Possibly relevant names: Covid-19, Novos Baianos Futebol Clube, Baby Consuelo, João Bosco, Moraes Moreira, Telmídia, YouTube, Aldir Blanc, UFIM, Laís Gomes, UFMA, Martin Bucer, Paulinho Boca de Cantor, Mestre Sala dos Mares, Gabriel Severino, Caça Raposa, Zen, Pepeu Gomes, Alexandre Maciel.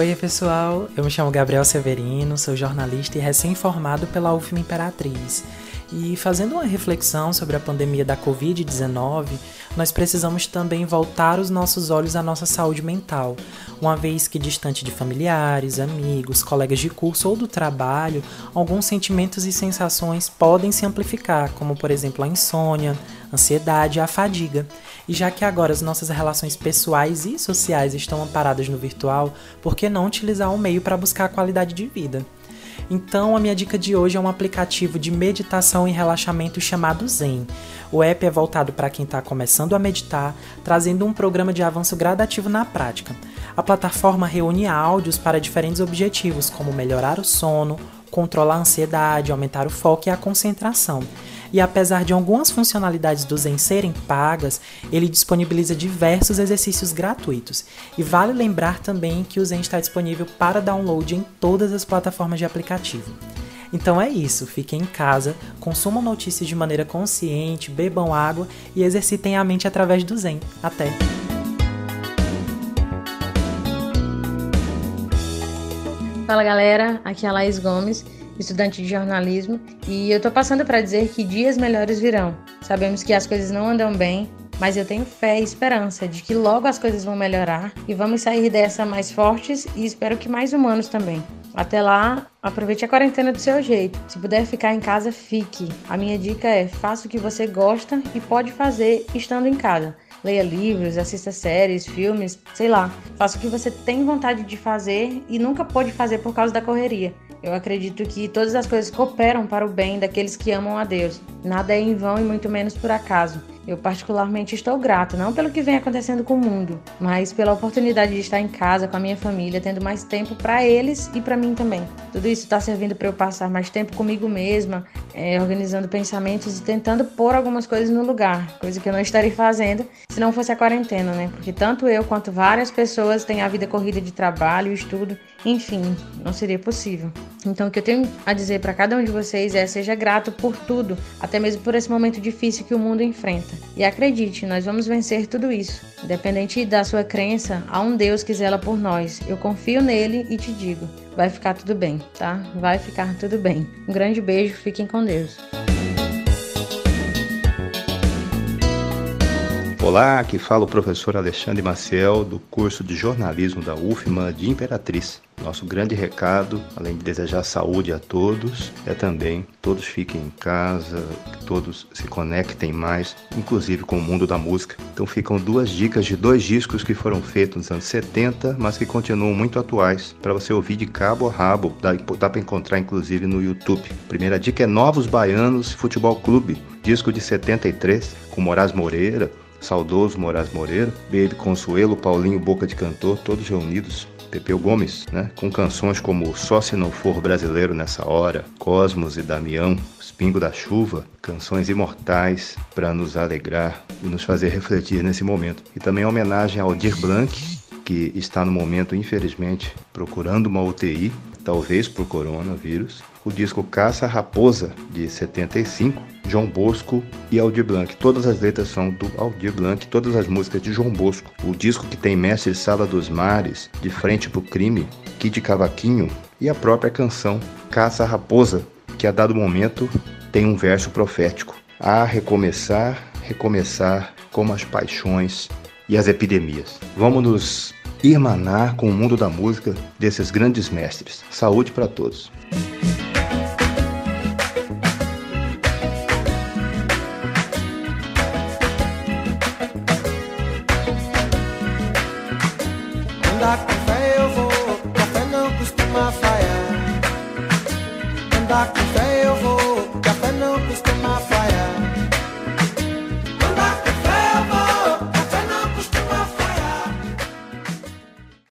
Oi pessoal, eu me chamo Gabriel Severino, sou jornalista e recém-formado pela UFIM Imperatriz. E fazendo uma reflexão sobre a pandemia da Covid-19, nós precisamos também voltar os nossos olhos à nossa saúde mental, uma vez que distante de familiares, amigos, colegas de curso ou do trabalho, alguns sentimentos e sensações podem se amplificar, como por exemplo a insônia, ansiedade e a fadiga. E já que agora as nossas relações pessoais e sociais estão amparadas no virtual, por que não utilizar um meio para buscar a qualidade de vida? Então, a minha dica de hoje é um aplicativo de meditação e relaxamento chamado Zen. O app é voltado para quem está começando a meditar, trazendo um programa de avanço gradativo na prática. A plataforma reúne áudios para diferentes objetivos, como melhorar o sono, controlar a ansiedade, aumentar o foco e a concentração. E apesar de algumas funcionalidades do Zen serem pagas, ele disponibiliza diversos exercícios gratuitos. E vale lembrar também que o Zen está disponível para download em todas as plataformas de aplicativo. Então é isso, fiquem em casa, consumam notícias de maneira consciente, bebam água e exercitem a mente através do Zen. Até! Fala galera, aqui é a Laís Gomes, estudante de jornalismo, e eu tô passando para dizer que dias melhores virão. Sabemos que as coisas não andam bem, mas eu tenho fé e esperança de que logo as coisas vão melhorar e vamos sair dessa mais fortes e espero que mais humanos também. Até lá, aproveite a quarentena do seu jeito. Se puder ficar em casa, fique. A minha dica é, faça o que você gosta e pode fazer estando em casa. Leia livros, assista séries, filmes, sei lá. Faça o que você tem vontade de fazer e nunca pode fazer por causa da correria. Eu acredito que todas as coisas cooperam para o bem daqueles que amam a Deus. Nada é em vão e muito menos por acaso. Eu particularmente estou grata, não pelo que vem acontecendo com o mundo, mas pela oportunidade de estar em casa com a minha família, tendo mais tempo para eles e para mim também. Tudo isso está servindo para eu passar mais tempo comigo mesma, organizando pensamentos e tentando pôr algumas coisas no lugar, coisa que eu não estaria fazendo se não fosse a quarentena, né? Porque tanto eu quanto várias pessoas têm a vida corrida de trabalho, estudo, enfim, não seria possível. Então o que eu tenho a dizer para cada um de vocês é: seja grato por tudo, até mesmo por esse momento difícil que o mundo enfrenta. E acredite, nós vamos vencer tudo isso. Independente da sua crença, há um Deus que zela por nós. Eu confio nele e te digo, vai ficar tudo bem, tá? Vai ficar tudo bem. Um grande beijo, fiquem com Deus. Olá, aqui fala o professor Alexandre Maciel, do curso de jornalismo da UFMA de Imperatriz. Nosso grande recado, além de desejar saúde a todos, é também que todos fiquem em casa, que todos se conectem mais, inclusive com o mundo da música. Então ficam duas dicas de dois discos que foram feitos nos anos 70, mas que continuam muito atuais, para você ouvir de cabo a rabo, dá para encontrar inclusive no YouTube. Primeira dica é Novos Baianos Futebol Clube, disco de 73, com Moraes Moreira, saudoso Moraes Moreira, Baby Consuelo, Paulinho Boca de Cantor, todos reunidos. Pepeu Gomes, né? Com canções como Só Se Não For Brasileiro Nessa Hora, Cosmos e Damião, Os Pingos da Chuva, canções imortais para nos alegrar e nos fazer refletir nesse momento. E também a homenagem a Aldir Blanc, que está no momento, infelizmente, procurando uma UTI, talvez por coronavírus. O disco Caça Raposa, de 75, João Bosco e Aldir Blanc. Todas as letras são do Aldir Blanc, todas as músicas de João Bosco. O disco que tem Mestre Sala dos Mares, De Frente pro Crime, Kid Cavaquinho e a própria canção Caça Raposa, que a dado momento tem um verso profético. A recomeçar, recomeçar como as paixões e as epidemias. Vamos nos irmanar com o mundo da música desses grandes mestres. Saúde para todos. Andar com fé eu vou, que a fé não costuma falhar. Andar com fé eu vou, que a fé não costuma falhar.